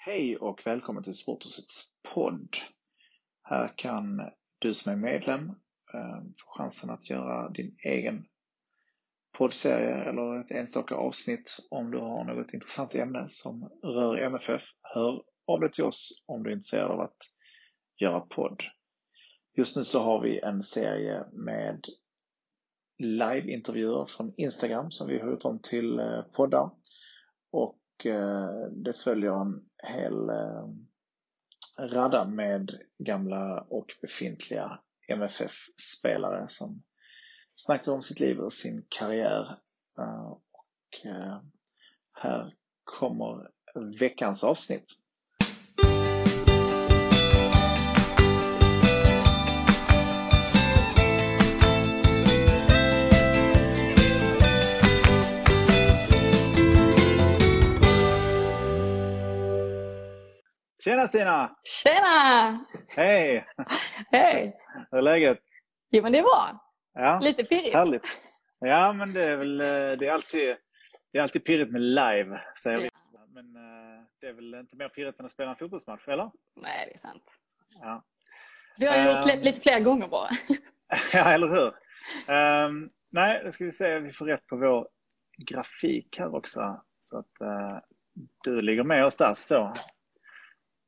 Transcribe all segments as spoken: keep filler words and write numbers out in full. Hej och välkommen till Sportusets podd. Här kan du som är medlem eh, få chansen att göra din egen poddserie eller ett enstaka avsnitt om du har något intressant ämne som rör M F F. Hör av dig till oss om du är intresserad av att göra podd. Just nu så har vi en serie med live-intervjuer från Instagram som vi har gjort om till eh, poddar. Och det följer en hel radda med gamla och befintliga M F F-spelare som snackar om sitt liv och sin karriär. Och här kommer veckans avsnitt. Tjena Stina! Tjena! Hej! Hej! Hur är läget? Jo, men det är bra. Ja. Lite pirrigt. Härligt. Ja, men det är väl det är alltid, det är alltid pirrigt med live, säger vi. Ja. Men det är väl inte mer pirrigt än att spela en fotbollsmatch, eller? Nej, det är sant. Ja. Du har ju um, gjort lite fler gånger bara. Ja, eller hur? Um, nej, då ska vi se. Vi får rätt på vår grafik här också. Så att uh, du ligger med oss där, så...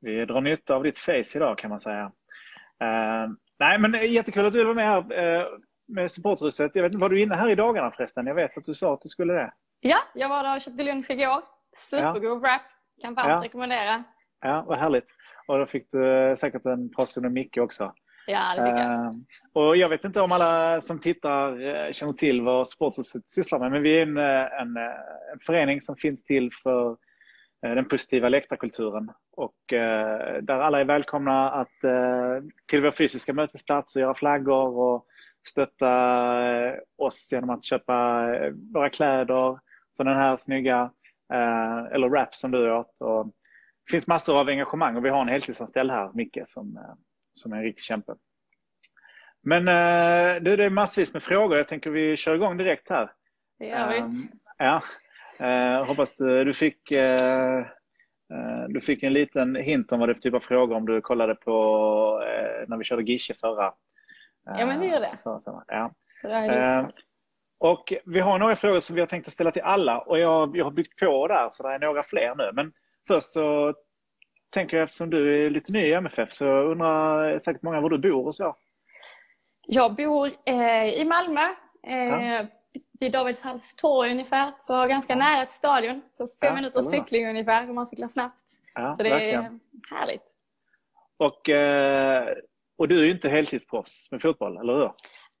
Vi drar nytta av ditt face idag, kan man säga. Uh, nej, men jättekul att du vill vara med här uh, med supporthuset. Jag vet inte, var du inne här i dagarna förresten? Jag vet att du sa att du skulle det. Ja, jag var där och köpte lunch igår. Supergod wrap. Ja. Kan varmt ja. rekommendera. Ja, vad härligt. Och då fick du säkert en pratstund med Micke också. Ja, det fick jag. Uh, och jag vet inte om alla som tittar känner till vad supporthuset sysslar med. Men vi är en, en, en förening som finns till för... den positiva läktarkulturen, och eh, där alla är välkomna att eh, till vår fysiska mötesplats och göra flaggor och stötta eh, oss genom att köpa eh, våra kläder, så den här snygga eh, eller wrap som du åt. Och det finns massor av engagemang, och vi har en heltidsanställd här, Micke, som, eh, som är en riktig kämpe. Men eh, det är massvis med frågor. Jag tänker vi kör igång direkt här. Det gör vi. Um, ja. Uh, hoppas du, du, fick, uh, uh, du fick en liten hint om vad det är för typ av frågor om du kollade på uh, när vi körde Gische förra. Uh, ja, men det gör det. Förra, ja. Så det är uh, och vi har några frågor som vi har tänkt att ställa till alla, och jag, jag har byggt på där, så det är några fler nu. Men först så tänker jag, eftersom du är lite ny i M F F, så undrar säkert många var du bor och så. Jag bor eh, i Malmö. Eh, ja. Vid Davidshalls torg ungefär, så ganska ja. nära ett stadion. Så fem ja, minuter cykling ungefär, om man cyklar snabbt. Ja, så det verkligen. är härligt. Och, och du är ju inte heltidsproffs med fotboll, eller hur?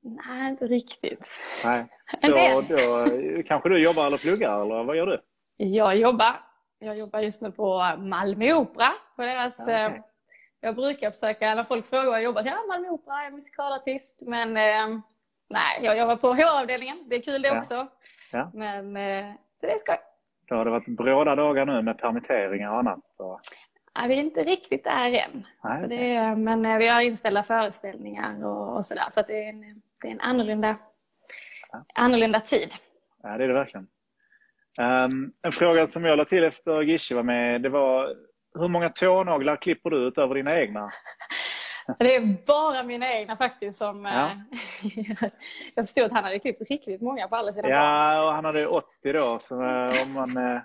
Nej, inte riktigt. Nej. Så då, kanske du jobbar eller pluggar, eller vad gör du? Jag jobbar. Jag jobbar just nu på Malmö Opera. På deras, ja, okay. Jag brukar försöka, när folk frågar vad jag jobbar, ja, Malmö Opera, jag är musikalartist, men... Nej, jag jobbar på H R-avdelningen. Det är kul det ja. också. Ja. Men så det är skoj. Då har det varit bråda dagar nu med permitteringar och annat. Och... Ja, vi är inte riktigt där än. Nej, så det är, men vi har inställda föreställningar och, och sådär. Så att det är en, det är en annorlunda, ja. annorlunda tid. Ja, det är det verkligen. Um, en fråga som jag la till efter Gische var med, det var hur många tånaglar klipper du utöver dina egna? Det är bara mina egna faktiskt som... Ja. Jag förstod att han hade klippt riktigt många på alla sina barn. Ja, och han hade åttio då. Så om man är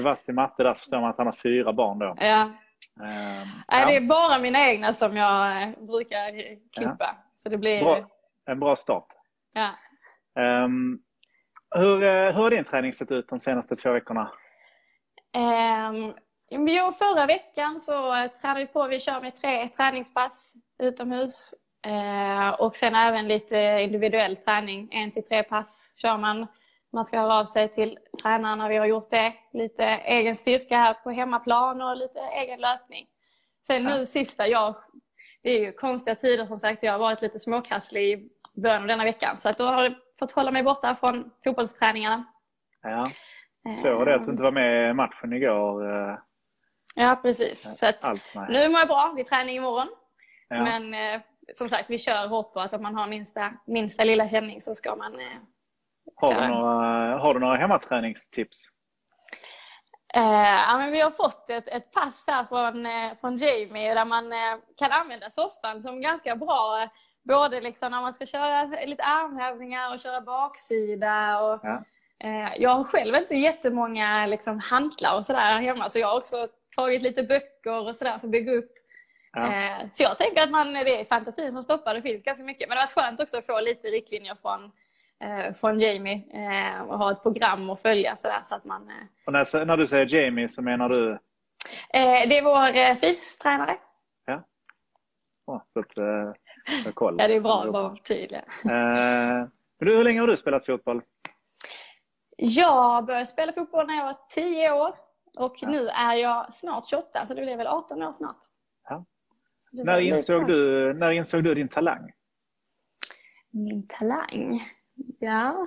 vass i matte där så förstår man att han har fyra barn då. Ja. Um, Nej, ja. Det är bara mina egna som jag brukar klippa. Ja. Så det blir... Bra. En bra start. Ja. Um, hur, hur har din träning sett ut de senaste två veckorna? Um... Jo, förra veckan så tränade vi på, vi kör med tre träningspass utomhus eh, och sen även lite individuell träning, en till tre pass kör man man ska höra av sig till tränaren när vi har gjort det. Lite egen styrka här på hemmaplan och lite egen löpning. Sen ja. nu sista, jag, det är ju konstiga tider som sagt. Jag har varit lite småkrasslig i början av denna veckan. Så att då har jag fått hålla mig borta från fotbollsträningarna. Ja, så det att du inte var med i matchen igår. Ja, precis. Så att nu mår jag bra, vi tränar imorgon. Ja. Men eh, som sagt, vi kör hårt på att om man har minsta, minsta lilla känning så ska man... Eh, har, du några, har du några hemmaträningstips? Eh, ja, men vi har fått ett, ett pass här från, eh, från Jamie där man eh, kan använda soffan som ganska bra. Eh, både liksom när man ska köra lite armhävningar och köra baksida och... Ja. Jag har själv inte jättemånga liksom, hantlar och sådär hemma. Så jag har också tagit lite böcker och sådär för att bygga upp. Ja. Så jag tänker att man, det är fantasin som stoppar. Det finns ganska mycket. Men det var skönt också att få lite riktlinjer från, från Jamie. Och ha ett program att följa sådär. Så att man... Och när, när du säger Jamie så menar du? Det är vår fystränare. Ja. Oh, så att, jag kollar. Ja, det är bra att vara tydlig. Hur länge har du spelat fotboll? Jag började spela fotboll när jag var tio år. Och ja. nu är jag snart tjugoåtta. Så det blev väl arton år snart. Ja. När, insåg du, när insåg du din talang? Min talang? Ja.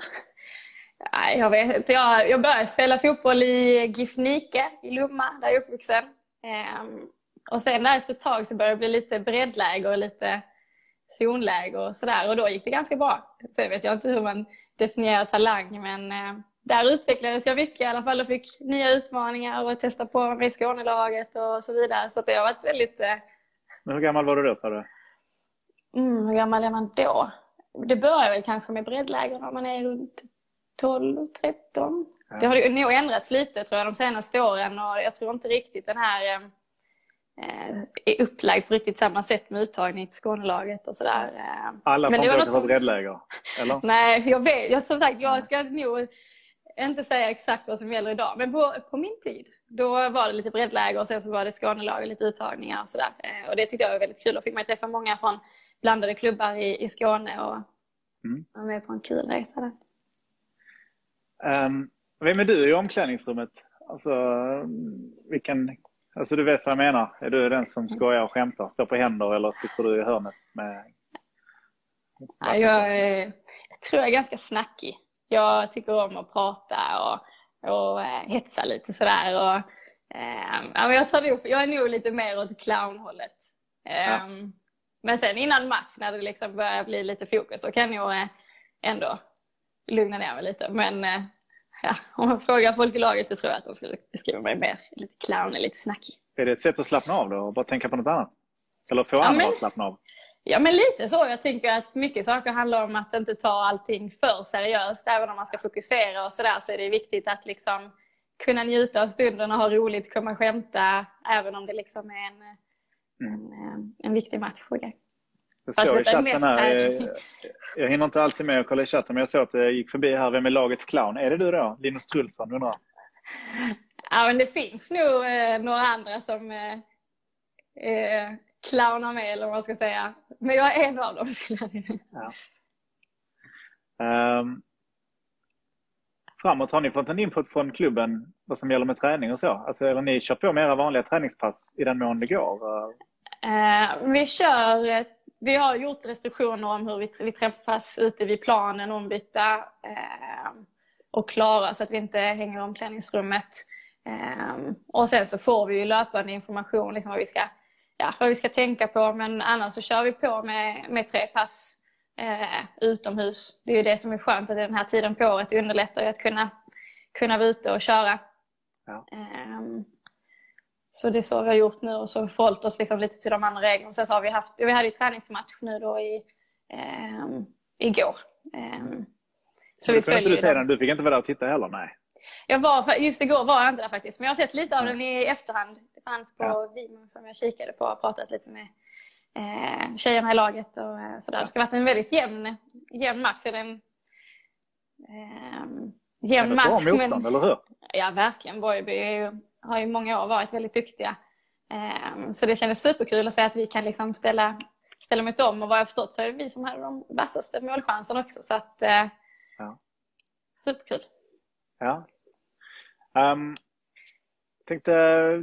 Nej, jag vet inte. Jag, jag började spela fotboll i Gifnike. I Lumma, där jag är uppvuxen. Ehm, och sen därefter ett tag så började det bli lite breddläge och lite zonläge och sådär. Och då gick det ganska bra. Sen vet jag inte hur man definierar talang. Men... Eh, Där utvecklades jag mycket i alla fall och fick nya utmaningar och testa på mig i Skånelaget och så vidare. Så att det har varit väldigt... Men hur gammal var du då, sa du? Mm, hur gammal är man då? Det börjar väl kanske med breddläger när man är runt tolv tretton. Ja. Det har ju nog ändrats lite tror jag de senaste åren och jag tror inte riktigt den här eh, är upplagd på riktigt samma sätt med uttagning till Skånelaget och sådär. Alla men det var något som... breddläger, eller? Nej, jag vet. Jag, som sagt, jag ska nog... inte säga exakt vad som gäller idag. Men på, på min tid, då var det lite breddläger och sen så var det Skånelag och lite uttagningar och sådär. Och det tyckte jag var väldigt kul. Och fick man träffa många från blandade klubbar i, i Skåne och mm. var med på en kul resa där. Um, vem är du i omklädningsrummet? Alltså, vilken, alltså du vet vad jag menar. Är du den som skojar och skämtar, står på händer eller sitter du i hörnet med... Ja, jag, jag tror jag är ganska snackig. Jag tycker om att prata och, och eh, hetsa lite sådär. Och, eh, ja, jag, tar nog, jag är nog lite mer åt clownhållet. Eh, ja. Men sen innan match när det liksom börjar bli lite fokus så kan jag eh, ändå lugna ner mig lite. Men eh, ja, om man frågar folk i laget så tror jag att de skulle beskriva mig mer lite clown och lite snackig. Är det ett sätt att slappna av då och bara tänka på något annat? Eller få ja, andra men... att slappna av? Ja, men lite så. Jag tänker att mycket saker handlar om att inte ta allting för seriöst. Även om man ska fokusera och sådär så är det viktigt att liksom kunna njuta av stunden och ha roligt, komma och skämta. Även om det liksom är en, mm. en, en viktig match. Jag såg i chatten här. Jag, jag hinner inte alltid med att kolla i chatten, men jag såg att jag gick förbi här. Vem är lagets clown? Är det du då? Linus Trulsson, undrar. Ja, men det finns nog eh, några andra som... Eh, eh, clowna mig eller vad man ska säga. Men jag är en av dem skulle jag säga. Ja. Um, framåt har ni fått en input från klubben vad som gäller med träning och så? Alltså, eller ni kör på med era vanliga träningspass i den mån det går? Uh, vi kör, vi har gjort restriktioner om hur vi, vi träffas ute vid planen, ombytta uh, och klara så att vi inte hänger i omklädningsrummet. Uh, och sen så får vi ju löpande information liksom vad vi ska Ja, vad vi ska tänka på, men annars så kör vi på med, med tre pass eh, utomhus. Det är ju det som är skönt att den här tiden på året underlättar att kunna, kunna vara ute och köra. Ja. Eh, så det är så vi har gjort nu och så förhållit oss liksom lite till de andra reglerna. Sen så har vi haft, vi hade ju träningsmatch nu då i, eh, igår. Eh, så vi följer inte den. Du fick inte vara där och titta heller, nej. Jag var, just igår var jag inte där faktiskt. Men jag har sett lite av den i efterhand. Det fanns på ja. Vimeo som jag kikade på och pratat lite med eh, tjejerna i laget. Och, eh, sådär. Ja. Det ska ha varit en väldigt jämn, jämn match. För den, eh, jämn match motstånd, men, eller hur? Ja, verkligen. Borgby är ju, har ju många år varit väldigt duktiga. Eh, så det kändes superkul att säga att vi kan liksom ställa, ställa mot dem. Och vad jag förstått så är det vi som hade de vassaste målchanserna också. Så att, eh, ja. Superkul. Ja. Um, tänkte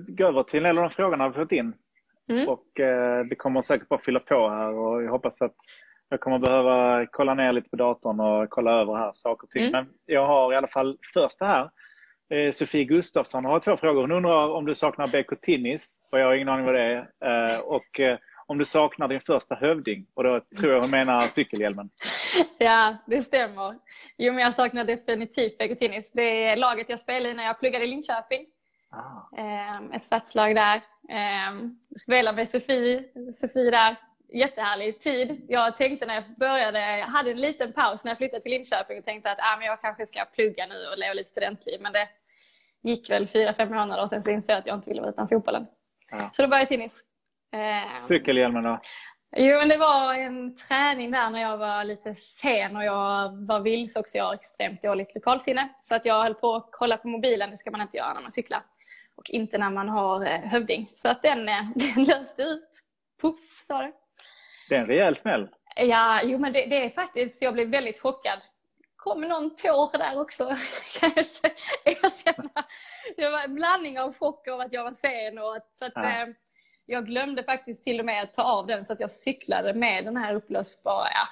gå över till en del av de frågorna vi fått in. Mm. Och eh, vi kommer säkert bara fylla på här. Och jag hoppas att jag kommer behöva kolla ner lite på datorn och kolla över här saker och ting. Mm. Men jag har i alla fall första här. Eh, Sofie Gustafsson har två frågor. Hon undrar om du saknar B K Tinnis. Och jag har ingen aning vad det är. Eh, och eh, om du saknar din första hövding. Och då tror jag hon menar cykelhjälmen. Ja, det stämmer. Jo, men jag saknar definitivt B K Tinnis. Det är laget jag spelade i när jag pluggade i Linköping. Ah. Eh, ett stadslag där. Eh, spelade med Sofie. Sofie där. Jättehärlig tid. Jag tänkte när jag började, jag hade en liten paus när jag flyttade till Linköping och tänkte att ah, men jag kanske ska plugga nu och leva lite studentliv. Men det gick väl fyra fem månader och sen så insåg jag att jag inte ville vara utan fotbollen. Ja. Så då började jag tennis. Cykelhjälmen då? Jo, men det var en träning där när jag var lite sen och jag var vilse också. Jag har extremt dåligt lokalsinne så att jag höll på att kolla på mobilen. Det ska man inte göra när man cyklar och inte när man har hövding. Så att den, den löste ut. Puff, sa det. Det är en rejäl smäll. Ja, jo, men det, det är faktiskt... Jag blev väldigt chockad. Kom någon tår där också, kan jag erkänna. Det var en blandning av chock av att jag var sen. Och att, så att, ja. eh, jag glömde faktiskt till och med att ta av den. Så att jag cyklade med den här upplösbara ja,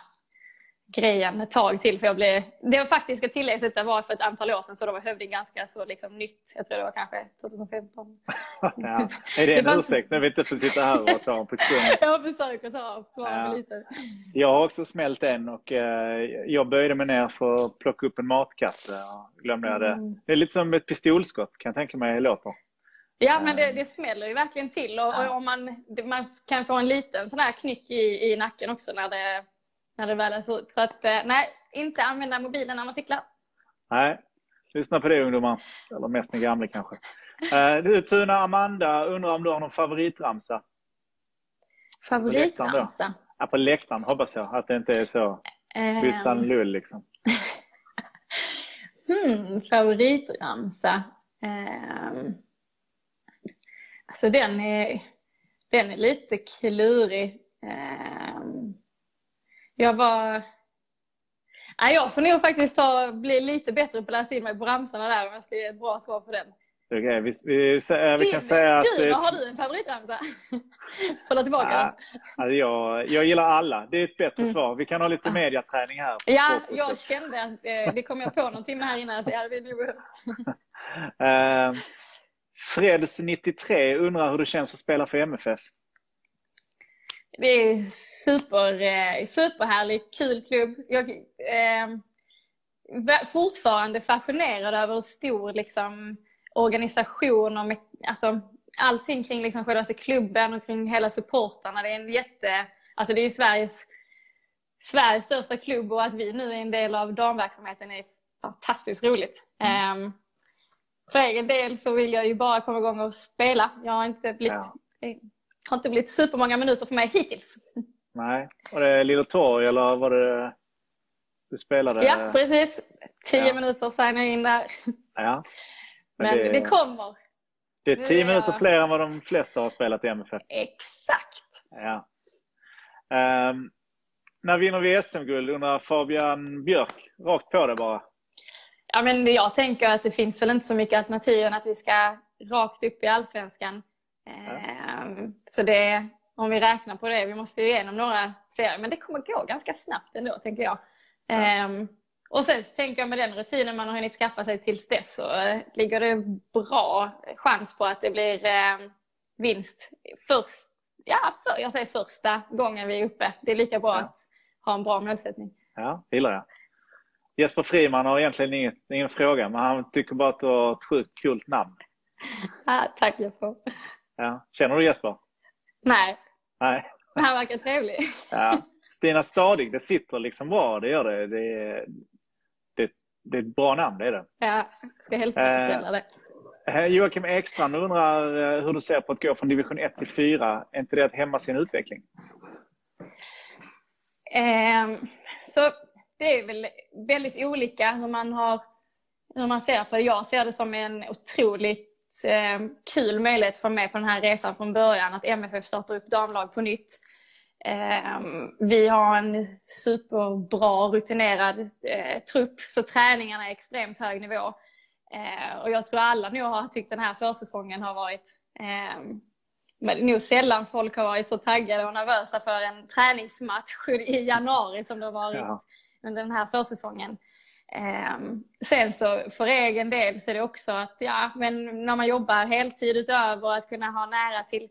grejen ett tag till. För jag blev, det var faktiskt, ska tilläggas, det var för ett antal år sedan. Så då var hövding ganska så liksom, nytt. Jag tror det var kanske tjugofemton. Ja. Är det en det ursäkt när vi inte får sitta här och ta en position? Jag försöker ta och svara ja. lite. Jag har också smält en och eh, jag böjde mig ner för att plocka upp en matkasse. Och glömde jag det. Mm. Det är lite som ett pistolskott, kan jag tänka mig, jag låter. Ja, men det, det smäller ju verkligen till. Och, ja. och man, man kan få en liten sån här knyck i, i nacken också när det... När det väl är så. Så att, nej, inte använda mobilen när man cyklar. Nej, lyssna på det ungdomar. Eller mest ni gamla kanske. Du, Tuna Amanda undrar om du har någon favoritramsa. Favoritramsa? På läktaren, ja, på läktaren hoppas jag att det inte är så bussan um... lull liksom. hmm, favoritramsa. Um... Alltså den är, den är lite klurig. Um... Jag var... Ja, jag får nog faktiskt ta, bli lite bättre på att läsa in mig på ramsarna där. Om jag ska ge ett bra svar på den. Okej, vi, vi, vi, vi kan du, säga att... Du, har du en favoritramsa? Hålla tillbaka ja, den. Alltså jag, jag gillar alla. Det är ett bättre mm. svar. Vi kan ha lite mediaträning här. Ja, jag kände att det kom jag på någon timme här innan. Att det hade vi nog behövt. Freds nittiotre undrar hur det känns att spela för M F F. Det är super, superhärlig, kul klubb. Jag är eh, fortfarande fascinerad över hur stor liksom, organisation och alltså, allting kring liksom, själva klubben och kring hela supportarna. Det är en jätte, alltså det är ju Sveriges, Sveriges största klubb och att vi nu är en del av damverksamheten är fantastiskt roligt. Mm. Eh, för egen del så vill jag ju bara komma igång och spela. Jag har inte blivit... Ja. Det har inte blivit supermånga minuter för mig hittills. Nej, var det Lilla Torg eller var det du spelade? Ja, precis. Tio ja. minuter sen jag in där. Ja. Men, Men det, det kommer. Det är tio det... minuter fler än vad de flesta har spelat i M F F. Exakt. Ja. Um, när vinner vi S M-guld undrar Fabian Björk. Rakt på det bara. Ja, men jag tänker att det finns väl inte så mycket alternativ än att vi ska rakt upp i Allsvenskan. Ja. Så det, om vi räknar på det, vi måste ju igenom några serier, men det kommer gå ganska snabbt ändå, tänker jag. Ja. um, Och sen tänker jag med den rutinen man har hunnit skaffa sig tills dess, så uh, ligger det bra chans på att det blir uh, vinst först. Ja, för, jag säger första gången vi är uppe. Det är lika bra ja. att ha en bra målsättning. Ja, gillar jag. Jesper Friman har egentligen inget, ingen fråga, men han tycker bara att det var ett sjukt kul namn. ah, Tack Jesper. Ja. Känner du Jesper? Nej. Nej. Men han verkar trevlig. Ja. Stina Stadig, det sitter liksom bra. Det gör det. Det är, det, det är ett bra namn, det är det. Ja, ska hälsa eh, det. Joakim Ekstrand undrar hur du ser på att gå från division ett till fyra. Är inte det att hämma sin utveckling? Eh, så det är väl väldigt olika hur man, har, hur man ser på det. Jag ser det som en otroligt kul möjlighet för mig på den här resan från början, att M F F startar upp damlag på nytt. Vi har en superbra rutinerad trupp, så träningarna är extremt hög nivå. Eh, och jag tror alla nu har tyckt den här försäsongen har varit... Eh, men nog sällan folk har varit så taggade och nervösa för en träningsmatch i januari som det har varit ja. under den här försäsongen. Um, sen så för egen del så är det också att ja, men när man jobbar heltid utöver att kunna ha nära till,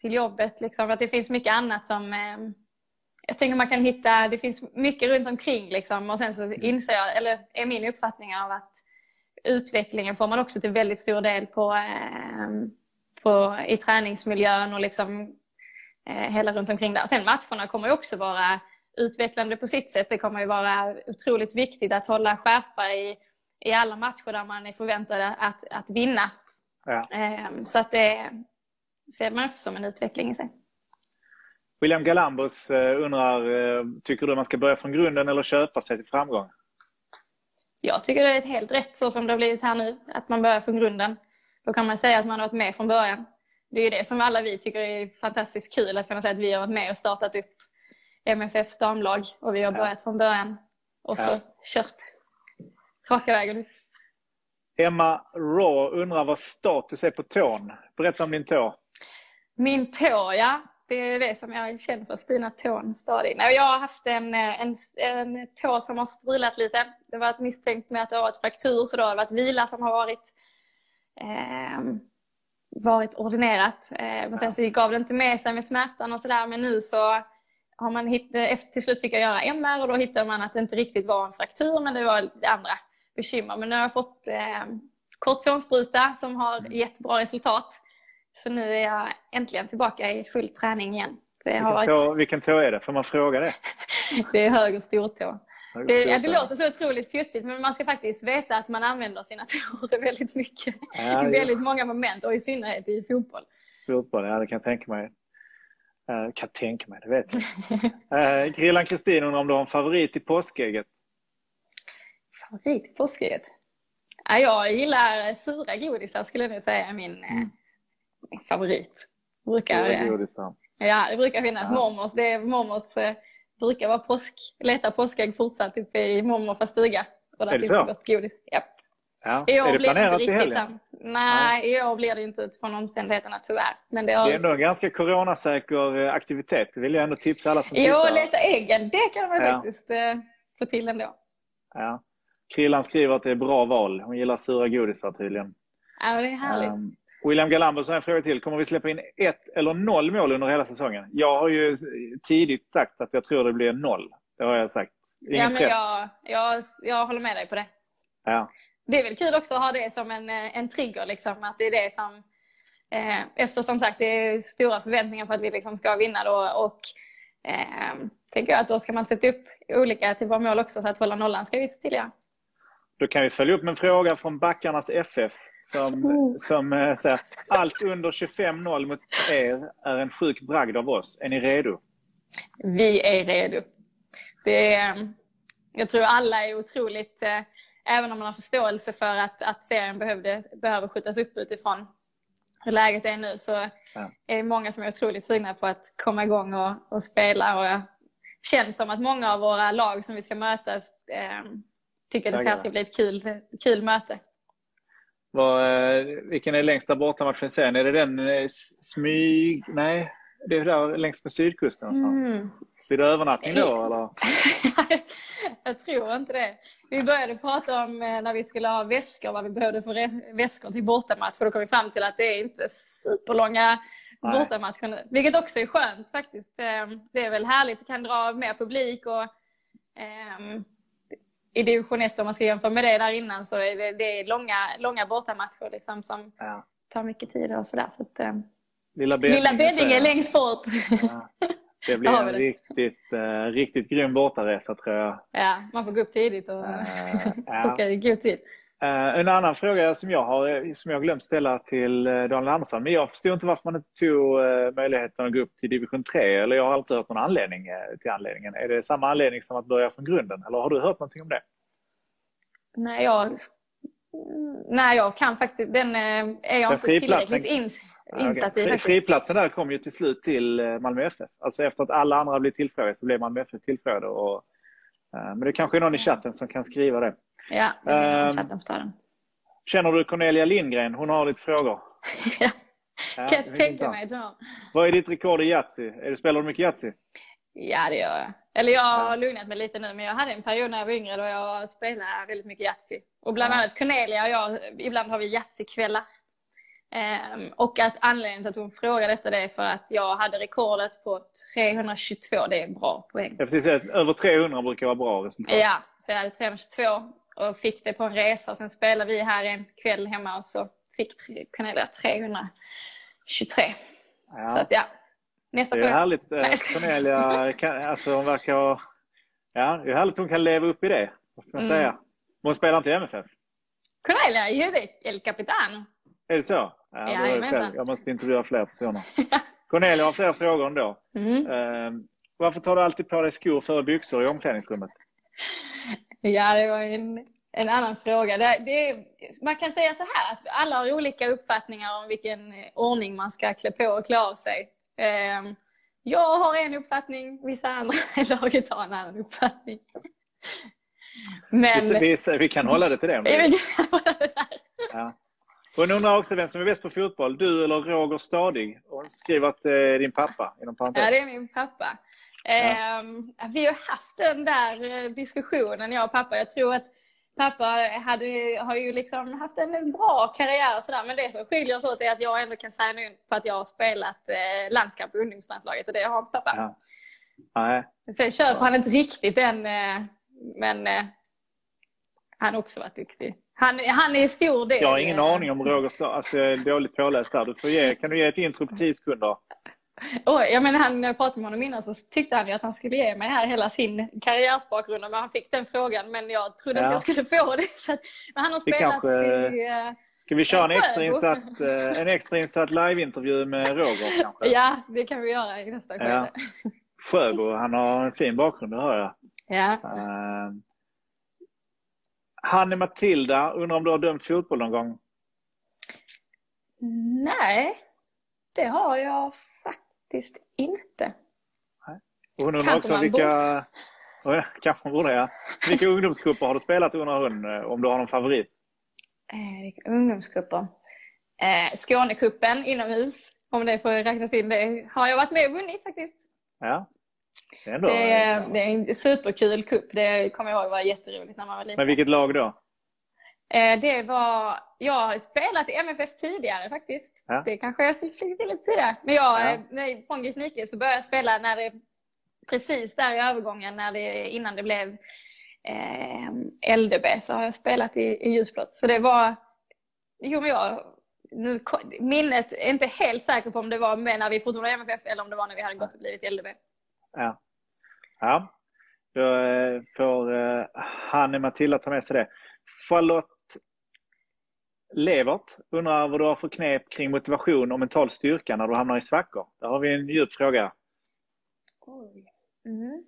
till jobbet liksom, att det finns mycket annat som um, jag tänker man kan hitta, det finns mycket runt omkring liksom, och sen så inser jag, eller är min uppfattning av att utvecklingen får man också till väldigt stor del på, um, på i träningsmiljön och liksom uh, hela runt omkring där. Sen matcherna kommer ju också vara utvecklande på sitt sätt. Det kommer ju vara otroligt viktigt att hålla skärpa i, i alla matcher där man är förväntad att, att vinna. Ja. Um, så att det ser man också som en utveckling i sig. William Galambos undrar, tycker du man ska börja från grunden eller köpa sig till framgång? Jag tycker det är helt rätt så som det har blivit här nu, att man börjar från grunden. Då kan man säga att man har varit med från början. Det är ju det som alla vi tycker är fantastiskt kul, att kunna säga att vi har varit med och startat upp M F Fs damlag och vi har börjat ja. från början och så ja. kört raka vägen. Emma Raw undrar vad status är på tån. Berätta om din tå. Min tå, ja. Det är det som jag känner för, Stina Tån Stadig. Jag har haft en, en, en tå som har strulat lite. Det var ett misstänkt med att det har varit fraktur, så då har det varit vila som har varit eh, varit ordinerat. Eh, men sen ja. så gav det inte med sig med smärtan och sådär, men nu så har man hitt... till slut fick jag göra M R och då hittade man att det inte riktigt var en fraktur, men det var andra bekymmer. Men nu har jag fått eh, kortisonspruta som har gett bra resultat. Så nu är jag äntligen tillbaka i full träning igen. Det vilken, har varit... tå, vilken tå är det? Får man fråga det? Det är höger stortå. Höger det, stortå. Ja, det låter så otroligt fjuttigt, men man ska faktiskt veta att man använder sina tår väldigt mycket. Ja, väldigt ja. många moment och i synnerhet i fotboll. Fotboll, ja, det kan jag tänka mig. Jag kan tänka mig, det vet jag. eh, Grillan Kristin undrar om du har en favorit i påskägget. Favorit i påskägget? Ja, jag gillar sura godisar skulle jag säga är min, mm. eh, min favorit. Brukar, sura godisar. Ja, det brukar finnas ja. mormor. Det är, mormors eh, brukar vara påsk, leta påskägg fortsatt uppe i mormors stuga. Och där är det så? Gott godis. Ja. Ja. Är det planerat i helgen? Nej, ja. jag blir det inte utifrån omständigheterna tyvärr. Men det, har... det är ändå en ganska coronasäker aktivitet. Det vill jag ändå tipsa alla som jo, tittar. Jo, leta äggen. Det kan man ja. faktiskt eh, få till ändå. Ja. Krillan skriver att det är bra val. Hon gillar sura godisar tydligen. Ja, det är härligt. Um, William Galambo, så har jag en fråga till. Kommer vi släppa in ett eller noll mål under hela säsongen? Jag har ju tidigt sagt att jag tror det blir noll. Det har jag sagt. Ingen ja, men jag, jag, jag håller med dig på det. Ja. Det är väl kul också att ha det som en, en trigger liksom, att det är det som eh, efter som sagt det är stora förväntningar på att vi liksom ska vinna då, och eh, tänker jag att då ska man sätta upp olika typer av mål också så att hålla nollan ska vi se till, ja. Då kan vi följa upp med en fråga från Backarnas F F som, oh. som säger allt under tjugofem noll mot er är en sjuk bragd av oss. Är ni redo? Vi är redo. Det är, jag tror alla är otroligt... Eh, Även om man har förståelse för att, att serien behövde, behöver skjutas upp utifrån hur läget är nu, så ja. är det många som är otroligt sugna på att komma igång och, och spela. Och det känns som att många av våra lag som vi ska möta eh, tycker att det här ska bli ett kul, kul möte. Var, eh, vilken är längsta bortamatchen sen? Är det den eh, smyg... Nej, det är där längst på sydkusten någonstans. Mm. Blir det övernattning då? Eller? Jag tror inte det. Vi började prata om när vi skulle ha väskor, vad vi behövde för väskor till bortamatch. För då kom vi fram till att det är inte superlånga bortamatcher. Vilket också är skönt faktiskt. Det är väl härligt. Det kan dra mer publik. Och, um, i division ett, om man ska jämföra med det där innan, så är det, det är långa, långa bortamatcher liksom, som ja. tar mycket tid. Och sådär. Så att, um, Lilla Beddinge är längst bort. Ja. Det blir en det. riktigt, eh, riktigt grym bortaresa tror jag. Ja, man får gå upp tidigt och uh, åka i god tid. Uh, en annan fråga som jag har som jag glömt ställa till Daniel Andersson. Men jag förstår inte varför man inte tog uh, möjligheten att gå upp till division tre. Eller jag har inte hört någon anledning uh, till anledningen. Är det samma anledning som att börja från grunden? Eller har du hört någonting om det? Nej, jag, nej, jag kan faktiskt. Den uh, är jag den inte tillräckligt ins. Insatt i, friplatsen där kom ju till slut till Malmö F F. Alltså efter att alla andra blev tillfrågade så blev Malmö F F tillfrågade. Och, men det kanske är någon i chatten som kan skriva det. Ja, det är någon i chatten förstår den. Känner du Cornelia Lindgren? Hon har lite frågor. Ja, kan jag ja, tänka mig. Vad är ditt rekord i Yatzy? Spelar du mycket Yatzy? Ja, det gör jag. Eller jag har lugnat mig lite nu, men jag hade en period när jag var yngre då jag spelade väldigt mycket Yatzy. Och bland ja. annat Cornelia och jag, ibland har vi Yatzy-kvällar. Um, och att anledningen till att hon frågade detta det är för att jag hade rekordet på trehundratjugotvå, det är bra poäng. Jag precis säga, över trehundra brukar vara bra resultat. Ja, så jag hade trehundratjugotvå och fick det på en resa. Sen spelade vi här en kväll hemma och så fick Cornelia trehundratjugotre. Ja. Så att ja, nästa fråga. Det är härligt, Nej, Cornelia, kan, alltså hon verkar ha, ja, det är härligt hon kan leva upp i det, vad ska man mm. säga. Hon spelar inte i M F F. Cornelia, ju det, El Capitano. Är det så? Ja, ja, jag, jag måste intervjua fler personer. Cornelia har fler frågor ändå. Mm. Uh, varför tar du alltid på dig skor före byxor i omklädningsrummet? Ja, det var en, en annan fråga. Det, det, man kan säga så här, att alla har olika uppfattningar om vilken ordning man ska klä på och klä av sig. Uh, jag har en uppfattning, vissa andra i laget har en annan uppfattning. Men... vi, vi, vi kan hålla det till det. Vi kan hålla det där. Ja. Hon undrar också vem som är bäst på fotboll, du eller Roger Stadig? Hon skriver att eh, din pappa. Inom parentes. Ja, det är min pappa. Ja. Um, vi har haft den där diskussionen, jag och pappa. Jag tror att pappa hade, har ju liksom haft en bra karriär och sådär. Men det som skiljer oss åt är att jag ändå kan säga nu på att jag har spelat eh, landskamp i ungdomslandslaget. Och det har pappa. Ja. Nej. Sen köper ja. han inte riktigt den, eh, men eh, han har också varit duktig. Han, han är stor del. Jag har ingen aning om Roger Stadig. Alltså jag är dåligt påläst där. Du får ge, kan du ge ett intro på tio sekunder? Oh, jag menar, han, när jag pratade med honom innan så tyckte han ju att han skulle ge mig här hela sin karriärsbakgrund. Men han fick den frågan. Men jag trodde ja. att jag skulle få det. Så att, men han har spelat kanske, i... Ska vi köra en extra insatt, en extra insatt live-intervju med Roger kanske? Ja, det kan vi göra i nästa skede. Ja. Sjöbo, han har en fin bakgrund, det hör jag. Ja. Uh, Hanne Matilda, undrar om du har dömt fotboll någon gång? Nej, det har jag faktiskt inte. Nej. Hon undrar kanske också vilka... Borde. Kanske man borde, ja. Vilka ungdomsgrupper har du spelat, undrar hon, om du har någon favorit? Eh, vilka ungdomsgrupper? Eh, Skånekuppen inomhus, om det får räknas in det. Har jag varit med och vunnit faktiskt? Ja. Det är, ändå... det, är, det är en superkul cup. Det kommer jag ihåg var jätteroligt när man var liten. Men vilket lag då? Det var... Jag har spelat i M F F tidigare faktiskt. Ja. Det kanske jag skulle flytta till lite tidigare. Men jag, ja. från Gifnike så började jag spela när det, precis där i övergången när det, innan det blev eh, L D B så har jag spelat i, i Ljusblott. Så det var... Jo, men jag... Nu, minnet är inte helt säker på om det var när vi fortfarande var M F F eller om det var när vi hade gått och blivit L D B. Ja, ja. Då får uh, Hanne Matilda ta med sig det. Charlotte Levert undrar vad du har för knep kring motivation och mental styrka när du hamnar i svackor. Där har vi en djup fråga. Oj. Mm.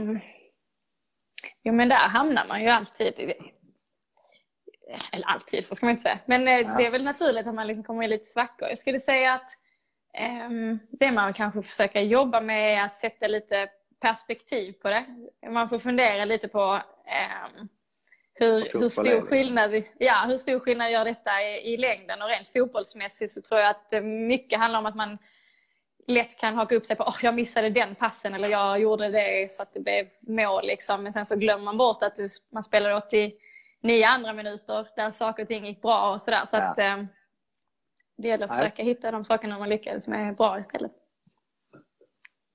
Um. Jo, men där hamnar man ju alltid. Eller alltid, så ska man inte säga. Men ja. det är väl naturligt att man liksom kommer i lite svackor. Jag skulle säga att det man kanske försöker jobba med är att sätta lite perspektiv på det. Man får fundera lite på um, hur, hur, stor skillnad, ja, hur stor skillnad gör detta i, i längden. Och rent fotbollsmässigt så tror jag att mycket handlar om att man lätt kan haka upp sig på oh, jag missade den passen eller jag gjorde det så att det blev mål. Liksom. Men sen så glömmer man bort att man spelar åttio nio andra minuter där saker och ting gick bra och sådär. Så ja. att... Um, Det gäller att försöka Nej. hitta de sakerna man lyckades med bra istället.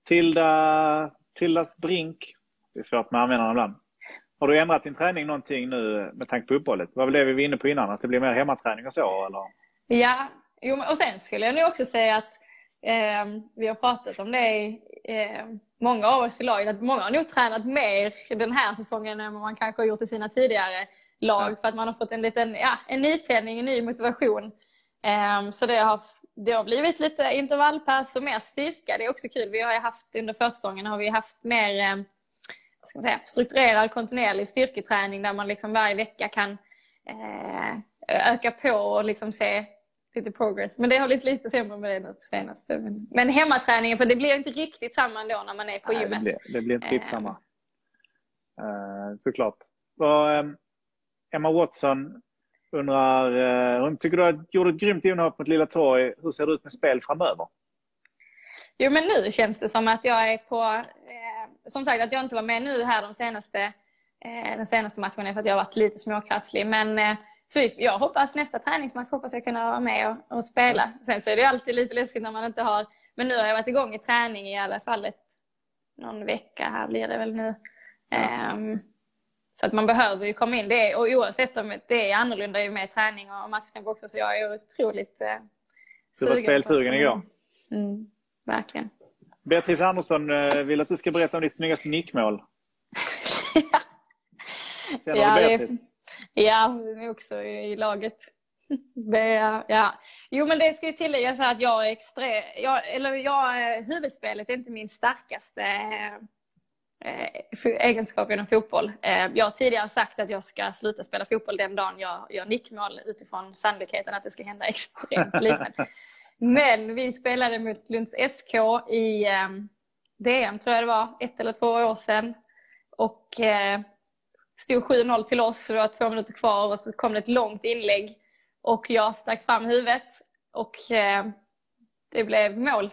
Tilda, Tildas Brink. Det är svårt med användarna ibland. Har du ändrat din träning någonting nu med tanke på uppehållet? Vad blev vi inne på innan? Att det blir mer hemmaträning och så? Eller? Ja, jo, och sen skulle jag nu också säga att eh, vi har pratat om det eh, många av oss i laget. Att många har nog tränat mer den här säsongen än vad man kanske har gjort i sina tidigare lag. Ja. För att man har fått en liten ja, en nytändning, en ny motivation. Så det har, det har blivit lite intervallpass och mer styrka. Det är också kul. Vi har ju haft under försäsongen har vi haft mer vad ska man säga, strukturerad kontinuerlig styrketräning där man liksom varje vecka kan eh, öka på och liksom se lite progress. Men det har blivit lite sämre med det nu på senaste. Men, men hemmaträningen, för det blir inte riktigt samma ändå när man är på Nej, gymmet. Det blir, det blir inte riktigt eh. samma. Eh, såklart. Och, eh, Emma Watson undrar, hon tycker du har gjort ett grymt inhopp mot Lilla Torg. Hur ser det ut med spel framöver? Jo, men nu känns det som att jag är på, eh, som sagt att jag inte var med nu här de senaste, eh, den senaste matchen för att jag har varit lite småkrasslig. Men eh, så jag hoppas nästa träningsmatch hoppas jag kunna vara med och, och spela. Sen så är det ju alltid lite läskigt när man inte har, men nu har jag varit igång i träning i alla fall ett, någon vecka här blir det väl nu. Eh, så att man behöver ju komma in det, och oavsett om det är annorlunda ju med träning och matchtempo också, så jag är otroligt eh, sugen. Du var spelsugen igår. Mm. Verkligen. Beatrice Andersson vill att du ska berätta om ditt snyggaste nickmål. Känner ja, du Beatrice? Det, ja, också i laget. Bea, ja. Jo, men det ska ju tilläggas att jag är extre, jag, eller jag, huvudspelet är inte min starkaste eh, egenskap inom fotboll. Eh, jag har tidigare sagt att jag ska sluta spela fotboll den dagen jag gör nickmål utifrån sannolikheten att det ska hända extremt lite. Men vi spelade mot Lunds S K i eh, D M tror jag det var, ett eller två år sedan. Och eh, stod sju noll till oss, så det var två minuter kvar och så kom det ett långt inlägg. Och jag stack fram huvudet och eh, det blev mål.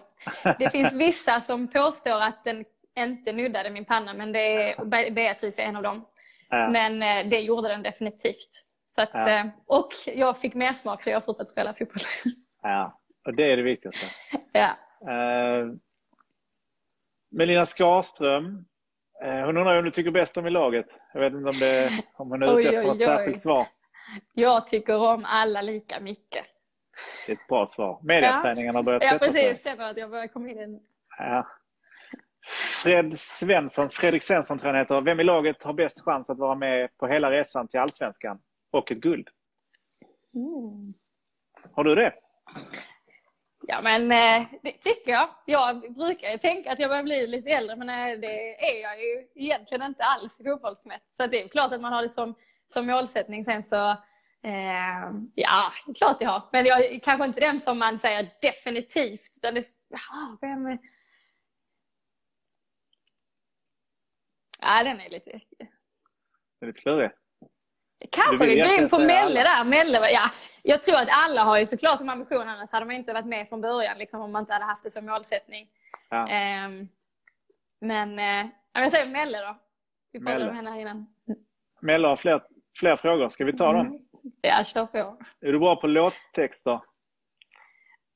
Det finns vissa som påstår att den inte nuddade min panna, men det är, Be- Beatrice är en av dem. Ja. Men eh, det gjorde den definitivt. Så att, ja. eh, och jag fick mer smak så jag har fortsatt spela fotboll. Ja. Och det är det viktigaste. Ja. Uh, Melina Skarström. Uh, hon undrar om du tycker bäst om i laget. Jag vet inte om, det, om hon är ute efter något särskilt svar. Jag tycker om alla lika mycket. Det är ett bra svar. Mediaträningarna har börjat. Ja, precis. Jag känner att jag börjar komma in i den. Uh. Fred Svensson, Fredrik Svensson tror jag heter. Vem i laget har bäst chans att vara med på hela resan till Allsvenskan? Och ett guld. Mm. Har du det? Ja, men det tycker jag. Jag brukar ju tänka att jag börjar bli lite äldre, men det är jag ju egentligen inte alls i fotbollsmätt. Så det är klart att man har det som, som målsättning sen så, eh, ja, klart jag har. Men jag är kanske inte den som man säger definitivt. Utan det, ja, vem är... ja, den är lite... Det är lite klurig. Kanske vi går in på Melle där. Melle, ja. Jag tror att alla har ju såklart som ambition, annars hade man inte varit med från början liksom, om man inte hade haft det som målsättning. Ja. Um, men uh, jag säger Melle då. Vi pratade om henne här innan. Melle har fler, fler frågor. Ska vi ta mm. dem? Ja, kör på. Är du bra på låttexter?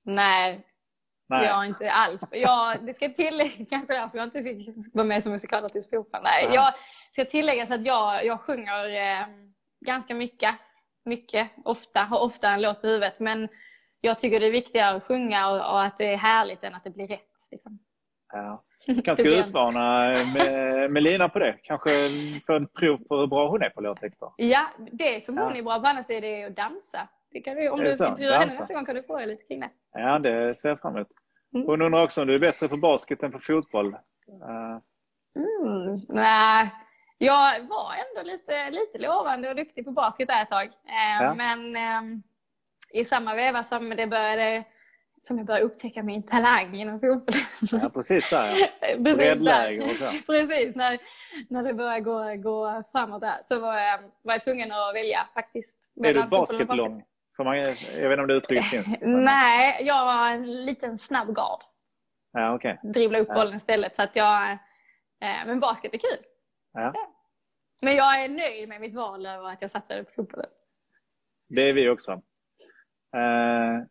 Nej. Nej. Jag inte alls. Jag, det ska tillägga kanske därför jag inte fick vara med som musikalartist på Operan. Nej, ja. Jag ska tillägga så att jag, jag sjunger... Eh, Ganska mycket, mycket, ofta, har ofta en låt på huvudet. Men jag tycker det är viktigare att sjunga och, och att det är härligt än att det blir rätt. Liksom. Ja. Kanske utmana med, med Lina på det. Kanske få en prov på hur bra hon är på låttexter. Ja, det som hon ja. är bra på annars är det att dansa. Det kan du, om det du intervjuar henne nästa gång kan du få lite kring det. Ja, det ser jag fram emot. Hon undrar också om du är bättre på basket än på fotboll. Uh. Mm, nej. Jag var ändå lite, lite lovande och duktig på basket där ett tag. Eh, ja. Men eh, i samma veva som, det började, som jag började upptäcka min talang inom fotbollen. Ja, precis där. Ja. precis, där. precis när, när det började gå, gå framåt där så var jag, var jag tvungen att välja faktiskt. Är du basketlång? Basket. Jag vet inte om det uttrycket finns. Nej, jag var en liten snabb gard. Ja, okej. Okay. Dribbla upp bollen ja. istället. Så att jag, eh, men basket är kul. Ja. Men jag är nöjd med mitt val över att jag satsade på fotbollen. Det är vi också. Eh,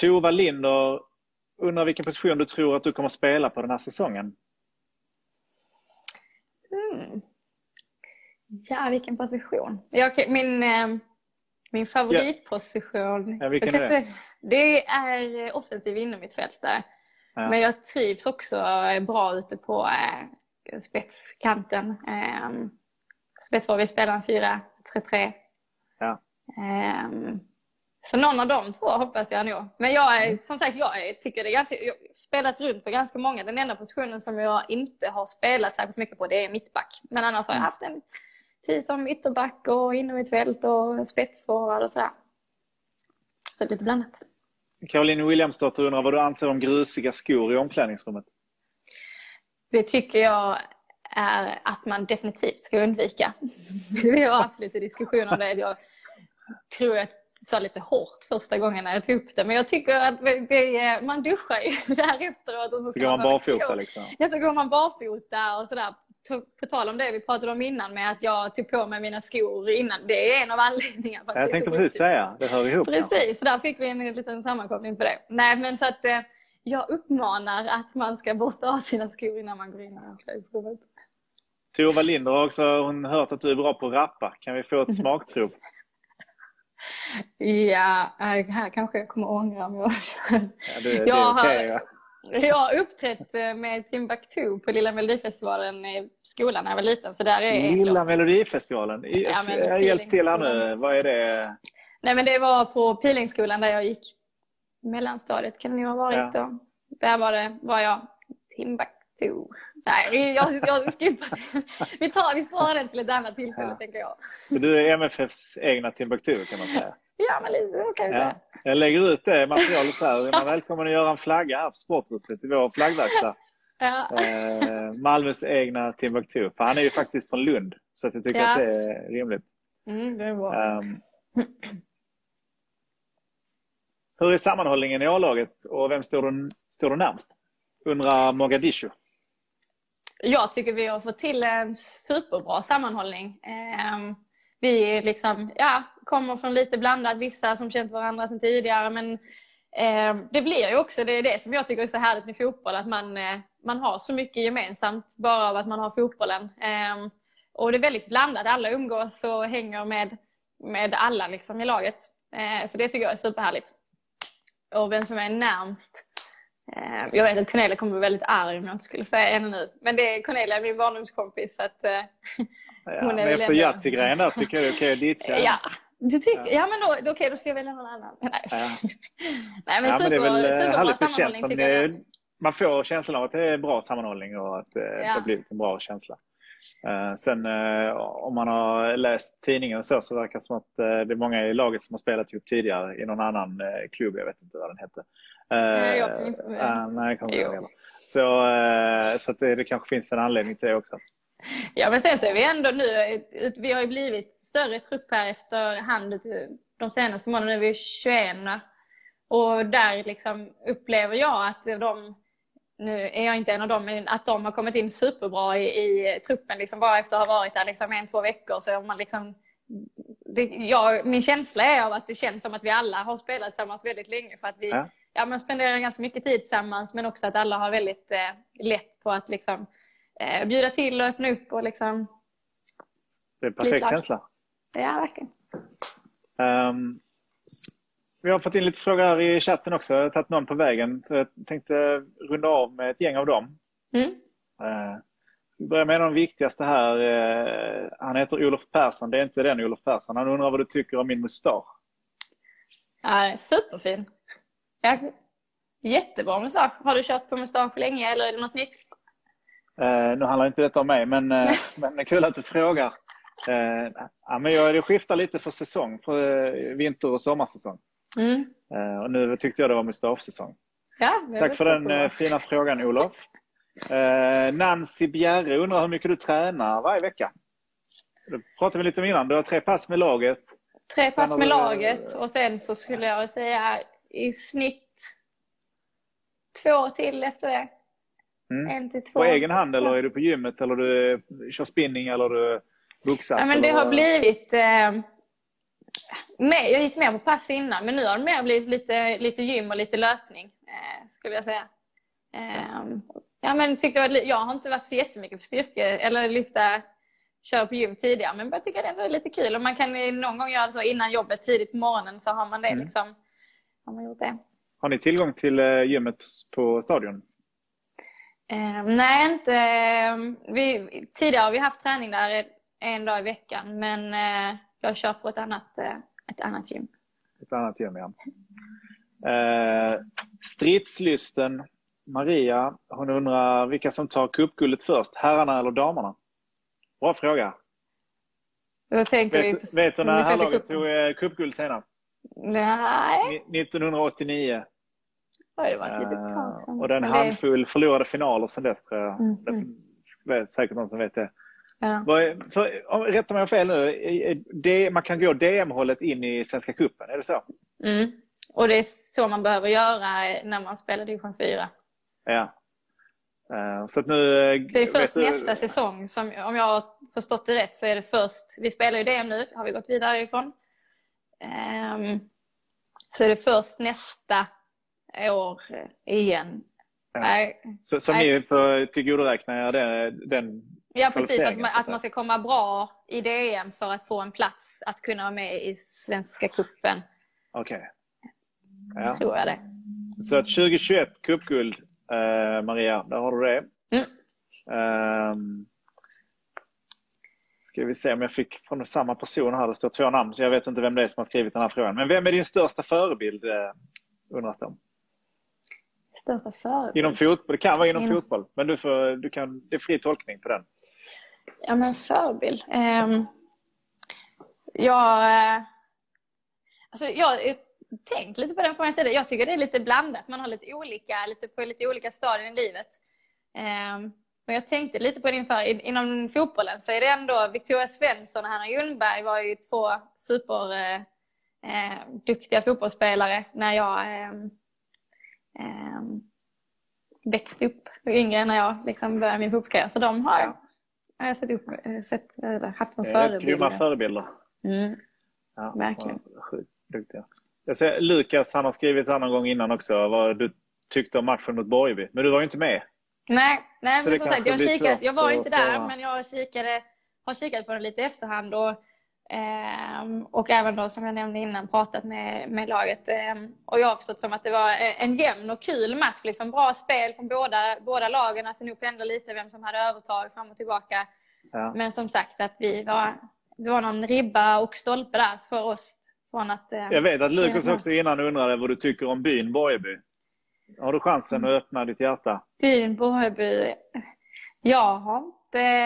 Tova Linder undrar vilken position du tror att du kommer spela på den här säsongen. Mm. Ja, vilken position. Jag, min, eh, min favoritposition. Ja. Ja, vilken är det? Det är offensiv inom mitt fält där. Ja. Men jag trivs också bra ute på äh, spetskanten. Ähm, spets var vi spelar en fyra tre tre. Ja. Ähm, så någon av de två hoppas jag nog. Men jag är, som sagt, jag tycker det är ganska, jag har spelat runt på ganska många. Den enda positionen som jag inte har spelat särskilt mycket på, det är mittback. Men annars har jag haft en tid som ytterback och inom mitt fält och spetsforward och sådär. Så lite blandat. Caroline Williamsdotter undrar vad du anser om grusiga skor i omklädningsrummet. Det tycker jag är att man definitivt ska undvika. Vi har haft lite diskussion om det. Jag tror att jag sa lite hårt första gången när jag tog upp det. Men jag tycker att det, man duschar ju där efteråt. Och så, så går man, man barfota liksom. Ja, så går man barfota och sådär. På tal om det vi pratade om innan med att jag tog på mig mina skor innan. Det är en av anledningarna. Jag tänkte precis viktigt. säga, det hör ihop. Precis, så där fick vi en liten sammankoppling på det. Nej, men så att eh, jag uppmanar att man ska borsta av sina skor innan man går in i omklädningsrummet. Tova Linder har också, hon hört att du är bra på att rappa. Kan vi få ett smakprov? Ja, här kanske jag kommer ångra om jag... Ja, det, det jag är okej, har... ja. Jag har uppträtt med Timbuktu på Lilla Melodifestivalen i skolan när jag var liten. Så där är Lilla Melodifestivalen? I, ja, men, jag hjälpt till här nu. Vad är det? Nej, men det var på Pilingskolan där jag gick mellanstadiet. Kan det ju ha varit då? Ja. Där var, det, var jag Timbuktu. Nej, jag, jag skippar vi tar Vi sparar den till ett annat tillfälle, ja. Tänker jag. Så du är M F Fs egna Timbuktu kan man säga? Ja, men lite kan jag säga. Ja. Jag lägger ut det materialet här. Man är välkommen att göra en flagga här på Sporthuset i vår flaggverkstad. Ja. Eh, Malmös egna Timbuktu. För han är ju faktiskt från Lund. Så att jag tycker ja. att det är rimligt. Mm, det är bra. Um, hur är sammanhållningen i A-laget? Och vem står du, står du närmast? Undrar Mogadishu. Jag tycker vi har fått till en superbra sammanhållning. Um, Vi liksom, ja, kommer från lite blandat, vissa som känt varandra sedan tidigare. Men eh, det blir ju också, det är det som jag tycker är så härligt med fotboll. Att man, eh, man har så mycket gemensamt bara av att man har fotbollen. Eh, och det är väldigt blandat, alla umgås och hänger med, med alla liksom i laget. Eh, så det tycker jag är superhärligt. Och vem som är närmst... Eh, jag vet att Cornelia kommer bli väldigt arg om jag inte skulle säga ännu nu. Men det är Cornelia, min barndomskompis, så att... Eh, Ja, men efter Jatsi-grejen där tycker jag det är okej att ditsa. Ja, du tycker, ja. ja men då, då, okej, då ska jag välja någon annan. Nej, ja. Nej men, ja, super, men det är väl härligt att känns som det, man får känslan av att det är bra sammanhållning och att ja. det har blivit en bra känsla. Uh, sen uh, om man har läst tidningen och så, så verkar det som att uh, det är många i laget som har spelat ihop tidigare i någon annan uh, klubb, jag vet inte vad den hette. Uh, jag minns inte. Uh, nej, jag kommer inte ihåg. Så, uh, så att det, det kanske finns en anledning till det också. Ja, men sen så är vi ändå nu, vi har ju blivit större trupp här efterhand de senaste månaderna, vi är tjugoett och där liksom upplever jag att de, nu är jag inte en av dem, men att de har kommit in superbra i, i truppen liksom bara efter att ha varit där liksom en, två veckor så man liksom, det, ja, min känsla är av att det känns som att vi alla har spelat tillsammans väldigt länge för att vi ja. Ja, man spenderar ganska mycket tid tillsammans men också att alla har väldigt eh, lätt på att liksom bjuda till och öppna upp och liksom... Det är en perfekt känsla. Ja, verkligen. Um, vi har fått in lite frågor här i chatten också. Jag har tagit någon på vägen. Så jag tänkte runda av med ett gäng av dem. Mm. Uh, vi börjar med de viktigaste här. Uh, han heter Olof Persson. Det är inte den Olof Persson. Han undrar vad du tycker om min mustasch. Ja, superfin. Ja, jättebra mustasch. Har du kört på mustasch länge eller är det något nytt? Uh, nu handlar inte detta om mig, men, uh, men det är kul att du frågar. Uh, ja, men jag skiftar lite för säsong, på uh, vinter- och sommarsäsong. Mm. Uh, och nu tyckte jag det var mustaschsäsong. Ja, tack för den uh, fina frågan, Olof. Uh, Nancy Bjerre undrar hur mycket du tränar varje vecka. Det pratade vi lite om innan. Du har tre pass med laget. Tre pass med du... laget och sen så skulle jag säga i snitt två till efter det. Mm. På egen hand eller är du på gymmet eller du kör spinning eller du boxas? Ja, men det eller... har blivit eh, med, jag gick mer på pass innan men nu har det mer blivit lite, lite gym och lite löpning eh, skulle jag säga. Eh, ja, men tyckte jag, jag har inte varit så jättemycket för styrka eller lyfta köra på gym tidigare men jag tycker det är lite kul och man kan någon gång göra så innan jobbet tidigt på morgonen så har man det mm. liksom. Har man gjort det. Har ni tillgång till gymmet på stadion? Eh, nej, inte. Vi, tidigare har vi haft träning där en dag i veckan, men eh, jag kör på ett annat, eh, ett annat gym. Ett annat gym, ja. Eh, stridslysten Maria, hon undrar vilka som tar cupguldet först, herrarna eller damerna? Bra fråga. Då tänker vet, vi på, vet du när här laget tog cupguld senast? Nej. nitton åttionio. Det var ett litet tag sedan. Och den handfull förlorade finaler sen dess tror jag. Mm. vet, säkert någon som vet det. Ja. Rätta mig om jag fel nu. Det, man kan gå D M-hållet in i Svenska Kuppen, är det så? Mm. Och det är så man behöver göra när man spelar division fyra. Ja. Uh, så att nu, så det är först nästa du... säsong som, om jag har förstått det rätt, så är det först. Vi spelar ju D M nu, har vi gått vidare ifrån. Um, så är det först nästa år igen. Ja. I, så som I, ni får tillgodoräkna den, den ja, precis, att man, att man ska komma bra i D M för att få en plats att kunna vara med i Svenska Kuppen. Okej. Okay. Ja. Tror jag det. Så att tjugohundratjugoett kuppguld, eh, Maria, där har du det. Mm. Um, ska vi se om jag fick från samma person här. Det står två namn, så jag vet inte vem det är som har skrivit den här frågan. Men vem är din största förebild, eh, undras det om? Största förebild? Inom fotboll. Det kan vara inom In... fotboll. Men du får, du kan, det är fri tolkning på den. Ja, men förebild. Um, jag... Alltså, jag... tänkt lite på den frågan tidigare. Jag tycker det är lite blandat. Man har lite olika, lite på lite olika stadier i livet. Um, men jag tänkte lite på det inför, in, inom fotbollen så är det ändå Victoria Svensson och Hanna Ljungberg var ju två super eh, eh, duktiga fotbollsspelare när jag eh, eh, växte upp yngre, när jag liksom började min fotbollskarriär. Så de har jag, jag har sett upp, sett, haft en förebild. Grymma förebilder. Mm. Ja, verkligen. Sjukt duktiga. Jag ser Lukas, han har skrivit en annan gång innan också vad du tyckte om matchen mot Borgby. Men du var ju inte med. Nej, nej men som sagt, jag, kikat, jag var inte där, men jag kikade, har kikat på det lite i efterhand. Och, eh, och även då, som jag nämnde innan, pratat med, med laget. Eh, och jag har förstått som att det var en jämn och kul match. Liksom, bra spel från båda, båda lagen. Att det nog pendlade lite vem som hade övertag fram och tillbaka. Ja. Men som sagt, att vi var, det var någon ribba och stolpe där för oss. Att, eh, jag vet att Lukas också innan undrade vad du tycker om byn Borgby. Har du chansen att öppna ditt hjärta? Byn Borgby? Jag har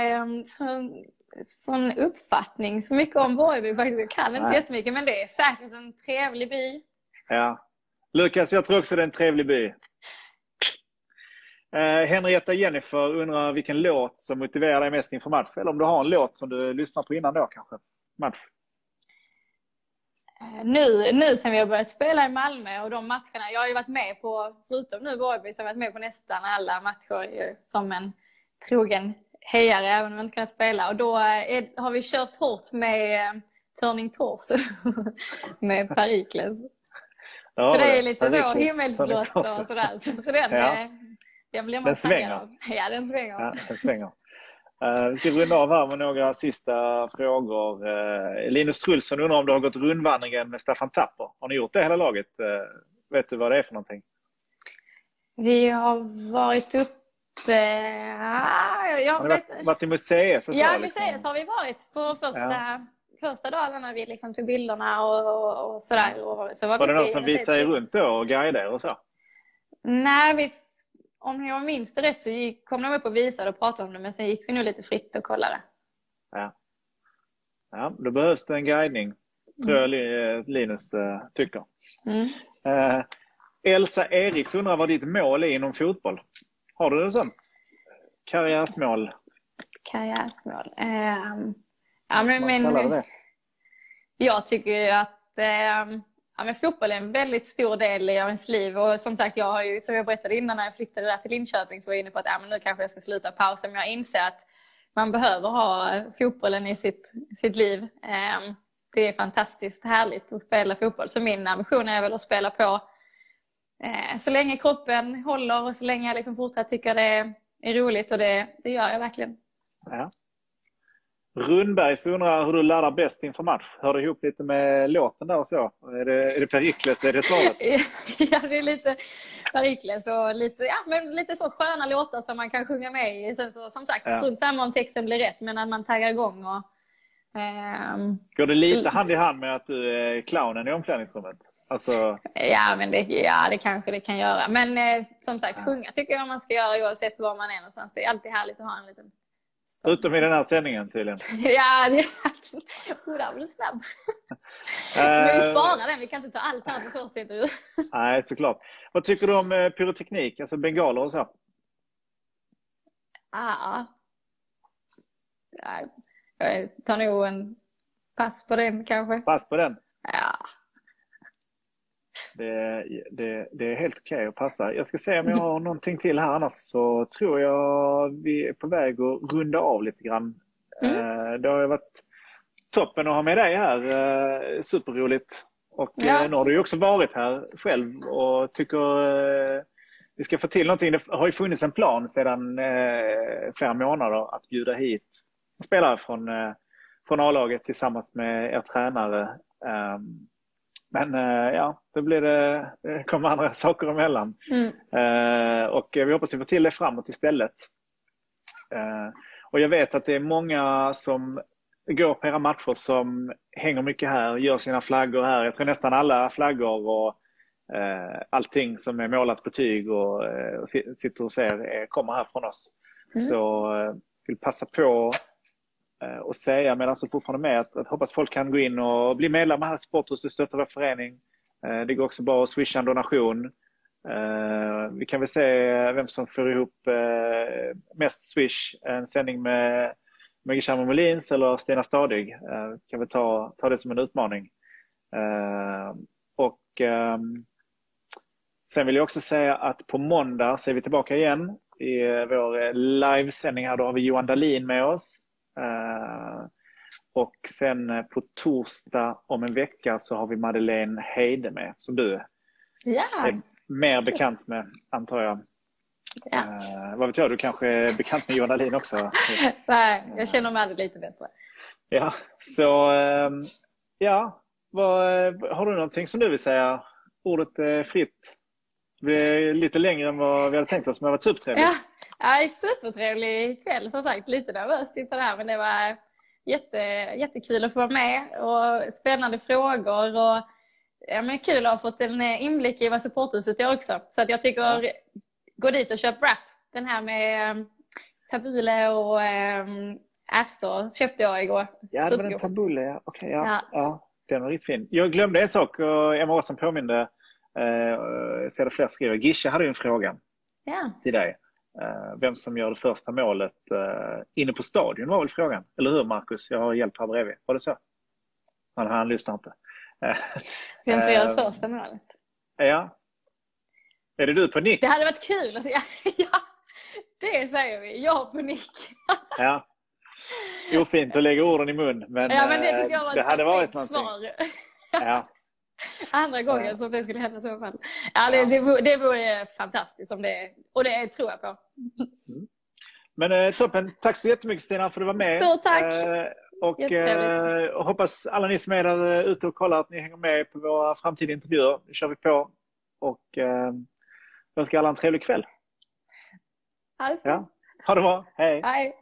inte sån, sån uppfattning så mycket om Borgby. Jag kan inte Nej. jättemycket, men det är säkert en trevlig by. Ja. Lukas, jag tror också det är en trevlig by. Eh, Henrietta Jennifer undrar vilken låt som motiverar dig mest inför match. Eller om du har en låt som du lyssnar på innan då kanske. Match. Nu, nu sen vi har börjat spela i Malmö och de matcherna, jag har ju varit med på, förutom nu Borgby, så har jag varit med på nästan alla matcher som en trogen hejare, även om jag inte kan spela. Och då är, har vi kört hårt med Turning Torso med Perikles. Ja, för det, det är lite Perikles, så himmelsblått och sådär. Så, så den, ja. den blir man den svänger. Av. Ja, den svänger. Ja, den svänger. Uh, vi ska runda av här med några sista frågor. Uh, Linus Trulsson undrar om du har gått rundvandringen med Staffan Tapper. Har ni gjort det hela laget? Uh, vet du vad det är för någonting? Vi har varit uppe... Uh, jag har vet... varit i museet? Och så, ja, liksom. Museet har vi varit på första, ja. första dagen när vi liksom tog bilderna och, och, och sådär. Och så var var det någon som visade er runt då och guidade er och så? Nej, vi... Om jag minns det rätt så gick, kom de upp och visade och pratade om det. Men sen gick vi nog lite fritt och kollade. Ja, ja då behövs det en guidning. Tror mm. jag Linus äh, tycker. Mm. Äh, Elsa Eriks undrar vad ditt mål är inom fotboll. Har du något sånt? Karriärsmål. Karriärsmål. Ähm, ja, men, men, jag tycker ju att... Ähm, Ja, men fotboll är en väldigt stor del av ens liv, och som sagt, jag har ju, som jag berättade innan när jag flyttade där till Linköping, så var jag inne på att ja, men nu kanske jag ska sluta pausa, men jag inser att man behöver ha fotbollen i sitt, sitt liv. Eh, det är fantastiskt härligt att spela fotboll, så min ambition är väl att spela på eh, så länge kroppen håller och så länge jag liksom fortsatt tycker det är roligt, och det, det gör jag verkligen. Ja. Rundbergs undrar hur du laddar bäst inför match. Hör du ihop lite med låten där och så? Är det, är det Perikles, är det svaret? Ja, det är lite Perikles och lite, ja, men lite så sköna låtar som man kan sjunga med i. Sen så, som sagt, ja. Strunt samma om texten blir rätt, men att man taggar igång. Och, ehm, går det lite så, hand i hand med att du är clownen i omklädningsrummet? Alltså... Ja, men det, ja, det kanske det kan göra. Men eh, som sagt, ja. Sjunga tycker jag man ska göra oavsett var man är någonstans. Det är alltid härligt att ha en liten... Så. Utom i den här sändningen tydligen. Ja, det är alltid... Oh, där blir snabb. Men vi sparar den, vi kan inte ta allt här på första intervju. Nej, såklart. Vad tycker du om pyroteknik, alltså bengaler och så? Ja, ah, jag tar nog en pass på den kanske. Pass på den? Ja. Det, det, det är helt okej att passa. Jag ska se om jag har någonting till här, annars så tror jag vi är på väg att runda av lite grann. Mm. Det har varit toppen att ha med dig här. Superroligt. Och ja. Nu har du ju också varit här själv och tycker vi ska få till någonting. Det har ju funnits en plan sedan flera månader att bjuda hit spelare från, från A-laget tillsammans med er tränare. Men ja, då blir det, det kommer andra saker emellan. Mm. Och vi hoppas vi får till det framåt istället. Och jag vet att det är många som går på era matcher som hänger mycket här, gör sina flaggor här. Jag tror nästan alla flaggor och eh, allting som är målat på tyg och, eh, och sitter och ser eh, kommer här från oss. Mm. Så eh, vill passa på eh, och säga medan så fortfarande med att, att hoppas folk kan gå in och bli medlemmar här i Sporthuset, stötta vår förening. Eh, det går också bra att swisha en donation. Uh, vi kan väl se vem som för ihop uh, mest swish. En sändning med Gisham Molins eller Stina Stadig. Uh, kan vi ta, ta det som en utmaning. Uh, och um, sen vill jag också säga att på måndag så är vi tillbaka igen i uh, vår livesändning här. Då har vi Johan Dahlin med oss. Uh, och sen uh, på torsdag om en vecka så har vi Madeleine Heide med, som du yeah. är mer bekant med, antar jag. Ja. Eh, vad vet jag, du kanske är bekant med Johan Dahlin också. Nej, jag känner mig aldrig lite bättre. Ja, så eh, ja, vad, har du någonting som du vill säga? Ordet är fritt. Vi är lite längre än vad vi hade tänkt oss, men det har varit supertrevligt. Ja, ja, supertrevlig kväll som sagt. Lite nervöst inför det här, men det var jätte, jättekul att få vara med och spännande frågor och ja, men kul att ha fått en inblick i vad Supporthuset är också. Så att jag tycker, ja. Gå dit och köp wrap. Den här med tabule och äm, ärtor köpte jag igår. Ja, det var en tabule. Okej, ja. Ja. Ja, den var riktigt fin. Jag glömde en sak och Emma Åsen påminde. Eh, ser det fler skriver. Gisha hade ju en fråga ja. till dig. Eh, vem som gör det första målet eh, inne på stadion var väl frågan. Eller hur, Marcus? Jag har hjälpt här bredvid. Var det så? Men han lyssnar inte. Vem som gör det första målet? Ja. Är det du på nick? Det hade varit kul att säga. Ja, det säger vi. Jag på nick. Ja. Jo, fint att lägga orden i mun. Men, ja, men det tycker jag var det hade varit någonting. Svar. Ja. Andra gången ja. som det skulle hända så fall. Ja, det, det, vore, det vore fantastiskt om det. Och det tror jag på. Mm. Men toppen. Tack så jättemycket, Stina, för att du var med. Stort tack. Eh, Och eh, hoppas alla ni som är där ute och kollar att ni hänger med på våra framtida intervjuer. Nu kör vi på. Och eh, önskar alla en trevlig kväll. Alltså. Ja. Ha det bra. Hej. Hej.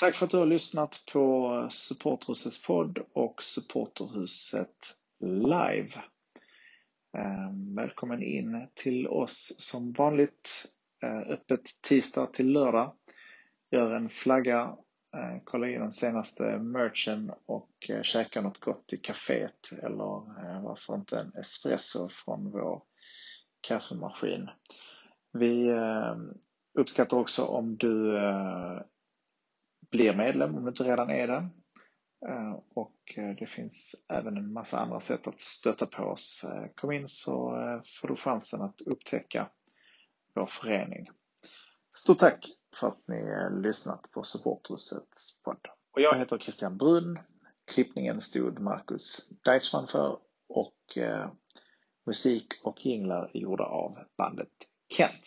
Tack för att du har lyssnat på Supporterhusets podd och Supporterhuset live. Eh, välkommen in till oss som vanligt. Eh, öppet tisdag till lördag. Gör en flagga. Kolla in den senaste merchen och käka något gott i kaféet eller varför inte en espresso från vår kaffemaskin. Vi uppskattar också om du blir medlem om du inte redan är det. Och det finns även en massa andra sätt att stötta på oss. Kom in så får du chansen att upptäcka vår förening. Stort tack för att ni lyssnat på Supporthusets podd. Och jag heter Christian Brunn. Klippningen stod Marcus Deitschman för. Och eh, musik och jinglar är gjorda av bandet Kent.